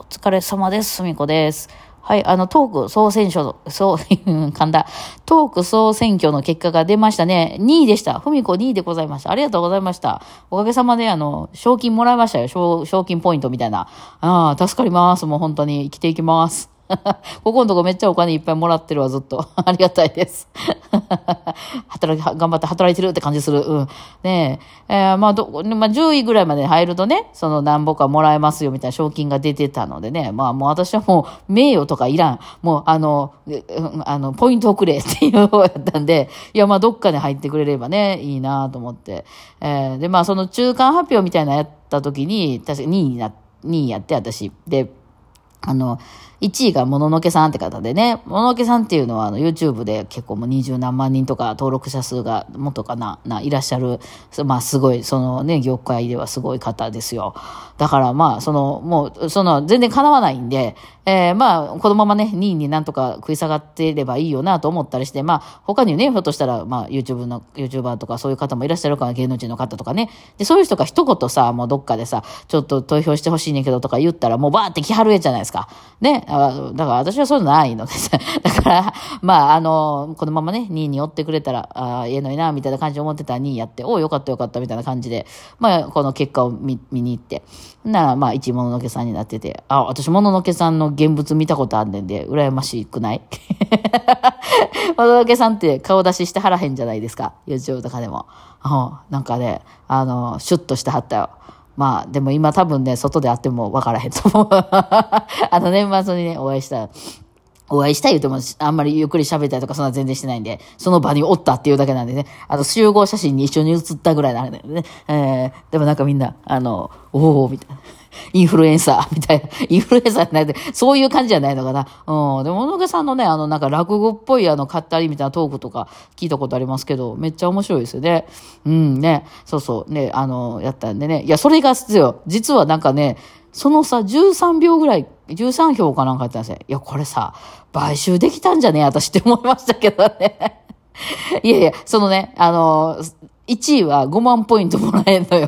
お疲れ様です。すみこです。はい、トーク総選挙の、トーク総選挙の結果が出ましたね。2位でした。ふみこ2位でございました。ありがとうございました。おかげさまで、賞金もらいましたよ。賞金ポイントみたいな。ああ、助かります。もう本当に生きていきます。ここのとこめっちゃお金いっぱいもらってるわ、ずっと。ありがたいです。頑張って働いてるって感じする。うん。ねえ。10位ぐらいまで入るとね、その何本かもらえますよみたいな賞金が出てたのでね、まあもう私はもう名誉とかいらん。もうポイントをくれっていう方やったんで、いやまあどっかに入ってくれればね、いいなと思って。でまあその中間発表みたいなやった時に、確か2位やって私。で、1位がもののけさんって方でね、もののけさんっていうのはYouTube で結構もう20何万人とか登録者数が元かないらっしゃる、まあすごい、そのね、業界ではすごい方ですよ。だからまあ、もう、全然叶わないんで、まあ、このままね、2位になんとか食い下がってればいいよなと思ったりして、まあ、他にね、ひょっとしたら、まあ、YouTuber とかそういう方もいらっしゃるから、芸能人の方とかね。で、そういう人が一言さ、もうどっかでさ、ちょっと投票してほしいねんけどとか言ったら、もうバーって来はるえじゃないですか。ね。だから私はそういうのないのでだから、まあ、このままね、2位に寄ってくれたら、ああ、ええのにな、みたいな感じで思ってたら2位やって、おう、よかった、みたいな感じで、まあ、この結果を見に行って、なら、まあ、1位もののけさんになってて、あ、私もののけさんの現物見たことあんねんで、羨ましくないもののけさんって顔出ししてはらへんじゃないですか。YouTube とかでも。なんかね、シュッとしてはったよ。まあ、でも今多分ね、外で会っても分からへんと思う。年末にね、お会いしたい言うても、あんまりゆっくり喋ったりとか、そんな全然してないんで、その場におったっていうだけなんでね、集合写真に一緒に写ったぐらいなんだよね。でもなんかみんな、おおみたいな。インフルエンサーみたいな。インフルエンサーってないで、そういう感じじゃないのかな。うん。でも、もののけさんのね、なんか落語っぽい語りみたいなトークとか聞いたことありますけど、めっちゃ面白いですよね。うんね。そうそう。ね、やったんでね。いや、それが必要。実はなんかね、そのさ、13秒ぐらい、13票かなんかやったんですよ。いや、これさ、買収できたんじゃねえ私って思いましたけどね。いやいや、1位は5万ポイントもらえんのよ。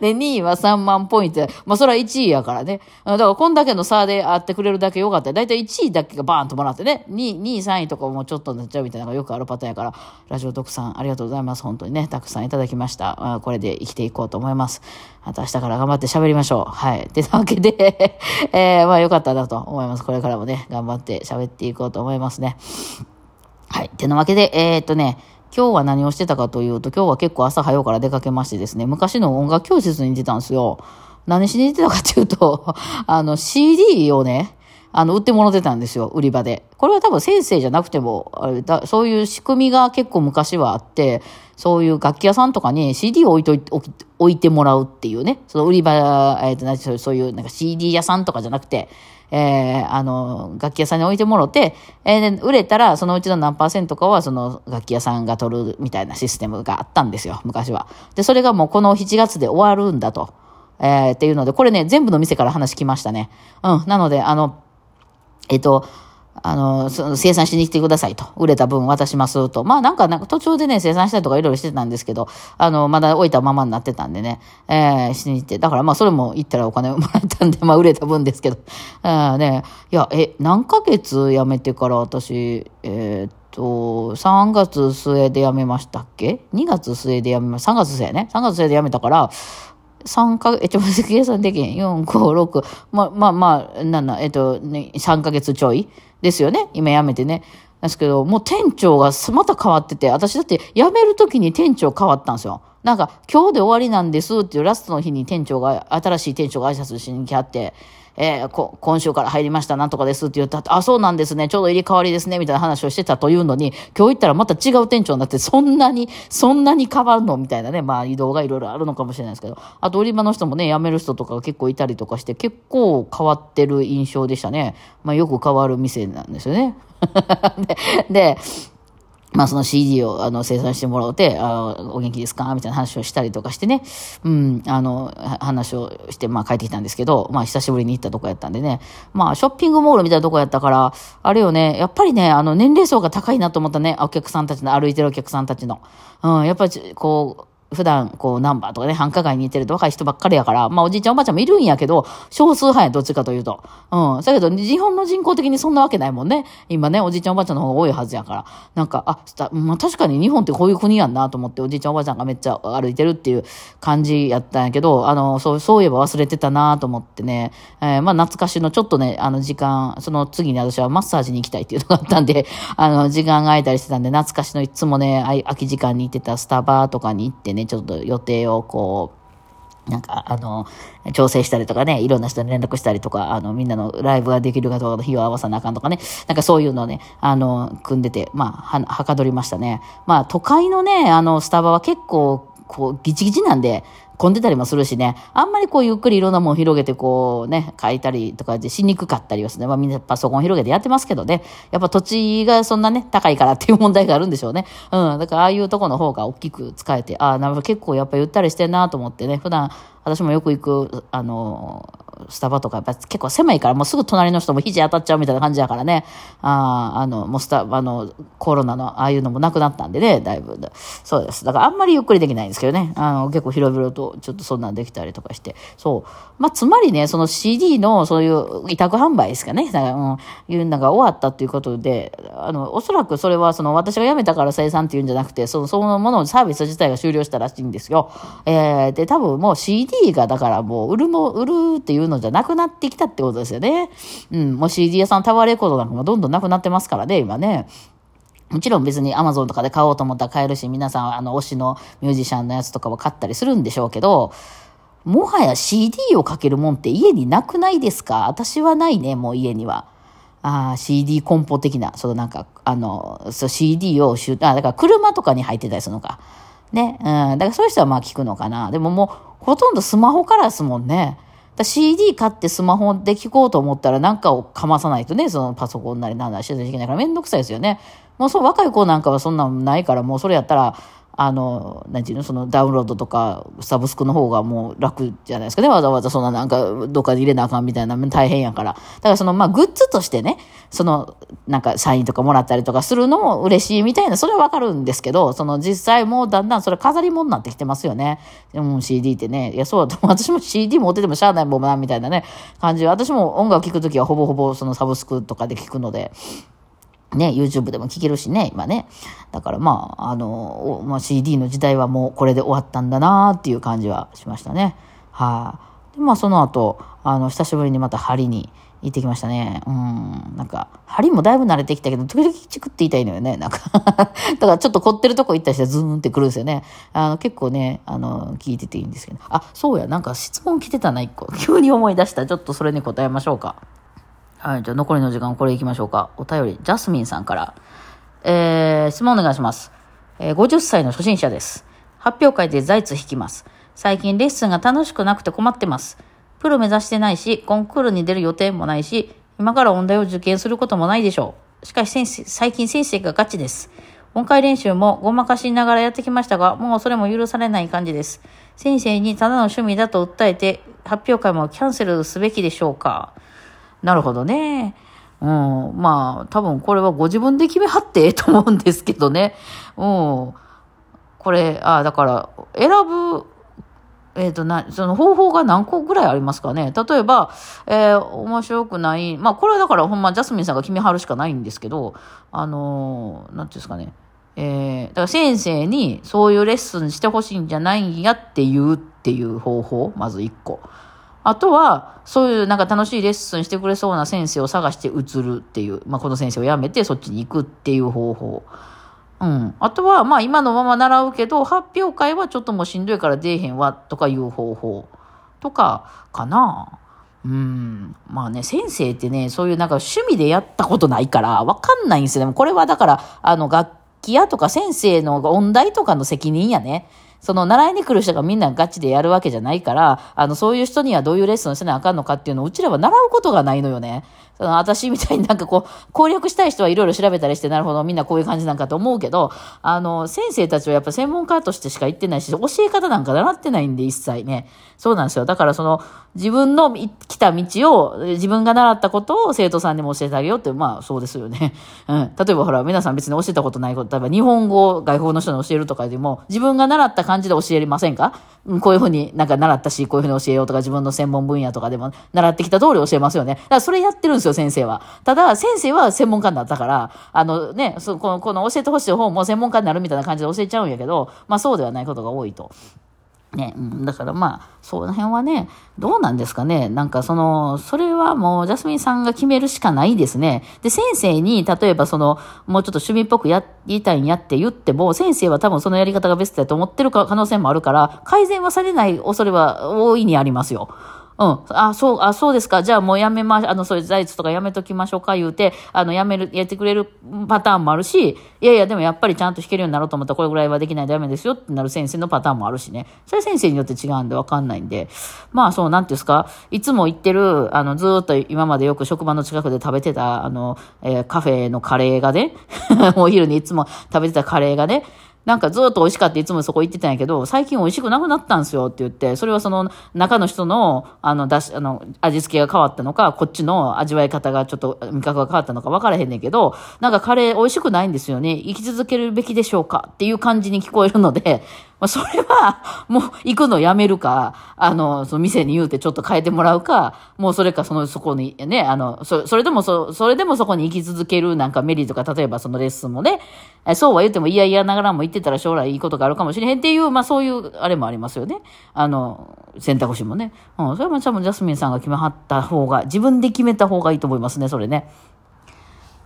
で、2位は3万ポイント。まあ、それは1位やからね。だから、こんだけの差で会ってくれるだけよかった。だいたい1位だけがバーンともらってね。2位、3位とかもちょっとなっちゃうみたいなのがよくあるパターンやから、ラジオ特産ありがとうございます。本当にね、たくさんいただきました。これで生きていこうと思います。また明日から頑張って喋りましょう。はい。てなわけで、まあ、よかったなと思います。これからもね、頑張って喋っていこうと思いますね。はい。てなわけで、今日は何をしてたかというと、今日は結構朝早うから出かけましてですね、昔の音楽教室に行ってたんですよ。何しに行ってたかというと、CD をね、売ってもらってたんですよ、売り場で。これは多分先生じゃなくても、そういう仕組みが結構昔はあって、そういう楽器屋さんとかに CD を置いてもらうっていうね、その売り場、そういうなんか CD 屋さんとかじゃなくて、楽器屋さんに置いてもろて、売れたら、そのうちの何%かは、その楽器屋さんが取るみたいなシステムがあったんですよ、昔は。で、それがもうこの7月で終わるんだと。っていうので、これね、全部の店から話来ましたね。うん。なので、生産しに来てくださいと。売れた分渡しますと。まあなんか途中でね、生産したりとかいろいろしてたんですけど、まだ置いたままになってたんでね、しに行って。だからまあそれも行ったらお金もらえたんで、まあ売れた分ですけど。ね、いや、何ヶ月辞めてから私、3月末で辞めましたっけ ?2 月末で辞めました。3月末ね。3月末で辞めたから、3ヶ月、計算できへん。4、5、6、7、ね、3ヶ月ちょいですよね。今辞めてね。なんですけど、もう店長がまた変わってて、私だって辞めるときに店長変わったんですよ。なんか、今日で終わりなんですっていうラストの日に新しい店長が挨拶しに来はって、今週から入りました、なんとかですって言った後、あ、そうなんですね、ちょうど入れ替わりですね、みたいな話をしてたというのに、今日行ったらまた違う店長になって、そんなに変わるのみたいなね、まあ移動がいろいろあるのかもしれないですけど、あと売り場の人もね、辞める人とかが結構いたりとかして、結構変わってる印象でしたね。まあよく変わる店なんですよね。で、まあその CD を生産してもらおうて、お元気ですかみたいな話をしたりとかしてね、うん、話をして、まあ帰ってきたんですけど、まあ久しぶりに行ったとこやったんでね、まあショッピングモールみたいなとこやったから、あれよね、やっぱりね、年齢層が高いなと思ったね、お客さんたちの、歩いてるお客さんたちの。うん、やっぱりこう、普段こうナンバーとかね、繁華街に行ってると若い人ばっかりやから、まあおじいちゃんおばあちゃんもいるんやけど、少数派や、どっちかというと。うん。だけど、日本の人口的にそんなわけないもんね。今ね、おじいちゃんおばあちゃんの方が多いはずやから。なんか、まあ確かに日本ってこういう国やんなと思って、おじいちゃんおばあちゃんがめっちゃ歩いてるっていう感じやったんやけど、そういえば忘れてたなと思ってね、まあ懐かしのちょっとね、時間、その次に私はマッサージに行きたいっていうのがあったんで、時間が空いたりしてたんで、懐かしのいつもね、空き時間に行ってたスタバとかに行ってね、ちょっと予定をこうなんか調整したりとかね、いろんな人に連絡したりとか、みんなのライブができるかどうかの日を合わさなあかんとかね、なんかそういうのね、組んでて、まあはかどりましたね。まあ都会のね、スタバは結構こうギチギチなんで混んでたりもするしね、あんまりこうゆっくりいろんなもの広げてこうね、書いたりとかでしにくかったりはするね。まあみんなパソコン広げてやってますけどね、やっぱ土地がそんなね、高いからっていう問題があるんでしょうね。うん。だからああいうとこの方が大きく使えて、ああ、なんか結構やっぱゆったりしてんなと思ってね、普段私もよく行く、スタバとかやっぱ結構狭いから、もうすぐ隣の人も肘当たっちゃうみたいな感じだからね。もうスタバのコロナのああいうのもなくなったんでね、だいぶ。そうです。だからあんまりゆっくりできないんですけどね。結構広々とちょっとそんなんできたりとかして。そう。まあ、つまりね、その CD のそういう委託販売ですかね。いうのが終わったということで、おそらくそれはその私が辞めたから生産っていうんじゃなくて、そのもののサービス自体が終了したらしいんですよ。で、多分もう CD がだからもう売るっていうのじゃなくなってきたってことですよね。うん、もう CD 屋さん、タワーレコードなんかもどんどんなくなってますからね、今ね。もちろん別に Amazon とかで買おうと思ったら買えるし、皆さん推しのミュージシャンのやつとかは買ったりするんでしょうけど、もはや CD をかけるもんって家になくないですか？私はないね、もう家には。CD コンポ的な、そのなんか、CD を、だから車とかに入ってたりするのか。ね。うん、だからそういう人はまあ聞くのかな。でももう、ほとんどスマホからですもんね。CD 買ってスマホで聞こうと思ったらなんかをかまさないとね、そのパソコンなりなんなりしてないといけないからめんどくさいですよね。もうそう、若い子なんかはそんなんないから、もうそれやったら、なんていうの、そのダウンロードとかサブスクの方がもう楽じゃないですかね。わざわざそんななんかどっかで入れなあかんみたいな大変やから。だからそのまあグッズとしてね、そのなんかサインとかもらったりとかするのも嬉しいみたいな、それはわかるんですけど、その実際もうだんだんそれ飾り物になってきてますよね。うん、CD ってね。いや、そうだと私も CD 持っててもしゃあないもんなみたいなね、感じ。私も音楽聴くときはほぼほぼそのサブスクとかで聴くので。ね、YouTube でも聴けるしね、今ね。だからまあ、まあ、CD の時代はもうこれで終わったんだなっていう感じはしましたね。はい、で、まあその後、久しぶりにまた針に行ってきましたね。なんか、針もだいぶ慣れてきたけど、時々チクって痛いのよね、なんか。だからちょっと凝ってるとこ行ったりしてズーンってくるんですよね。結構ね、聞いてていいんですけど。あ、そうや、なんか質問来てたな、一個。急に思い出した。ちょっとそれに答えましょうか。はい、じゃあ残りの時間これいきましょうか。お便り、ジャスミンさんから。質問お願いします。50歳の初心者です。発表会でザイツ弾きます。最近レッスンが楽しくなくて困ってます。プロ目指してないし、コンクールに出る予定もないし、今から音大を受験することもないでしょう。しかし最近先生がガチです。音階練習もごまかしながらやってきましたが、もうそれも許されない感じです。先生にただの趣味だと訴えて、発表会もキャンセルすべきでしょうか？なるほどね。まあ、多分これはご自分で決めはってと思うんですけどね。これ、だから、選ぶ、その方法が何個ぐらいありますかね。例えば、面白くない、まあ、これはだからほんま、ジャスミンさんが決めはるしかないんですけど、なんていうんですかね。だから先生にそういうレッスンしてほしいんじゃないんやって言うっていう方法、まず一個。あとは、そういうなんか楽しいレッスンしてくれそうな先生を探して移るっていう、まあ、この先生を辞めてそっちに行くっていう方法。あとは、まあ、今のまま習うけど、発表会はちょっともうしんどいから出えへんわ、とかいう方法。とか、かな。まあね、先生ってね、そういうなんか趣味でやったことないから、わかんないんですよね。これはだから、楽器屋とか先生の音大とかの責任やね。その習いに来る人がみんなガチでやるわけじゃないから、そういう人にはどういうレッスンをせなあかんのかっていうのをうちらは習うことがないのよね。その私みたいになんかこう攻略したい人はいろいろ調べたりして、なるほどみんなこういう感じなんかと思うけど、先生たちはやっぱ専門家としてしか言ってないし、教え方なんか習ってないんで一切ね。そうなんですよ。だからその自分の来た道を、自分が習ったことを生徒さんにも教えてあげようって、まあそうですよね。うん。例えばほら皆さん別に教えたことないこと、例えば日本語を外国の人に教えるとかでも自分が習った感じで教えませんか？こういうふうになんか習ったし、こういうふうに教えようとか、自分の専門分野とかでも習ってきた通り教えますよね。だからそれやってるんですよ先生は。ただ先生は専門家になったからね、この教えてほしい方も専門家になるみたいな感じで教えちゃうんやけど、まあそうではないことが多いと。ね、だからまあその辺はねどうなんですかね。なんかそれはもうジャスミンさんが決めるしかないですね。で先生に例えばもうちょっと趣味っぽくやりたいんやって言っても、先生は多分そのやり方がベストだと思ってる可能性もあるから、改善はされない恐れは大いにありますよ。うん。そうですか。じゃあもうやめま、そういう財津とかやめときましょうか言うて、やってくれるパターンもあるし、いやいや、でもやっぱりちゃんと弾けるようになろうと思ったらこれぐらいはできないとダメですよってなる先生のパターンもあるしね。それは先生によって違うんでわかんないんで。まあそう、なんていうんですか。いつも行ってる、ずーっと今までよく職場の近くで食べてた、カフェのカレーがね、お昼にいつも食べてたカレーがね、なんかずっと美味しかった、いつもそこ行ってたんやけど、最近美味しくなくなったんですよって言って、それはその中の人の、味付けが変わったのか、こっちの味わい方がちょっと味覚が変わったのか分からへんねんけど、なんかカレー美味しくないんですよね。生き続けるべきでしょうかっていう感じに聞こえるので、まあ、それは、もう、行くのやめるか、その店に言うてちょっと変えてもらうか、もうそれか、そこに、ね、それでもそこに行き続けるなんかメリットか、例えばそのレッスンもね、そうは言っても、いやいやながらも行ってたら将来いいことがあるかもしれへんっていう、まあそういう、あれもありますよね。選択肢もね。うん、それも多分ジャスミンさんが決めはった方が、自分で決めた方がいいと思いますね、それね。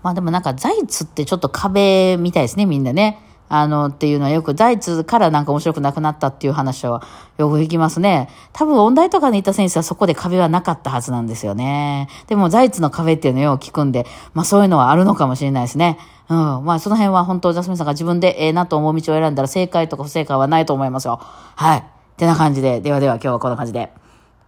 まあでもなんか、財津ってちょっと壁みたいですね、みんなね。っていうのはよく、財津からなんか面白くなくなったっていう話はよく聞きますね。多分、音大とかにいた先生はそこで壁はなかったはずなんですよね。でも、財津の壁っていうのをよく聞くんで、まあそういうのはあるのかもしれないですね。うん。まあその辺は本当、ジャスミンさんが自分でええなと思う道を選んだら正解とか不正解はないと思いますよ。はい。ってな感じで、ではでは今日はこんな感じで。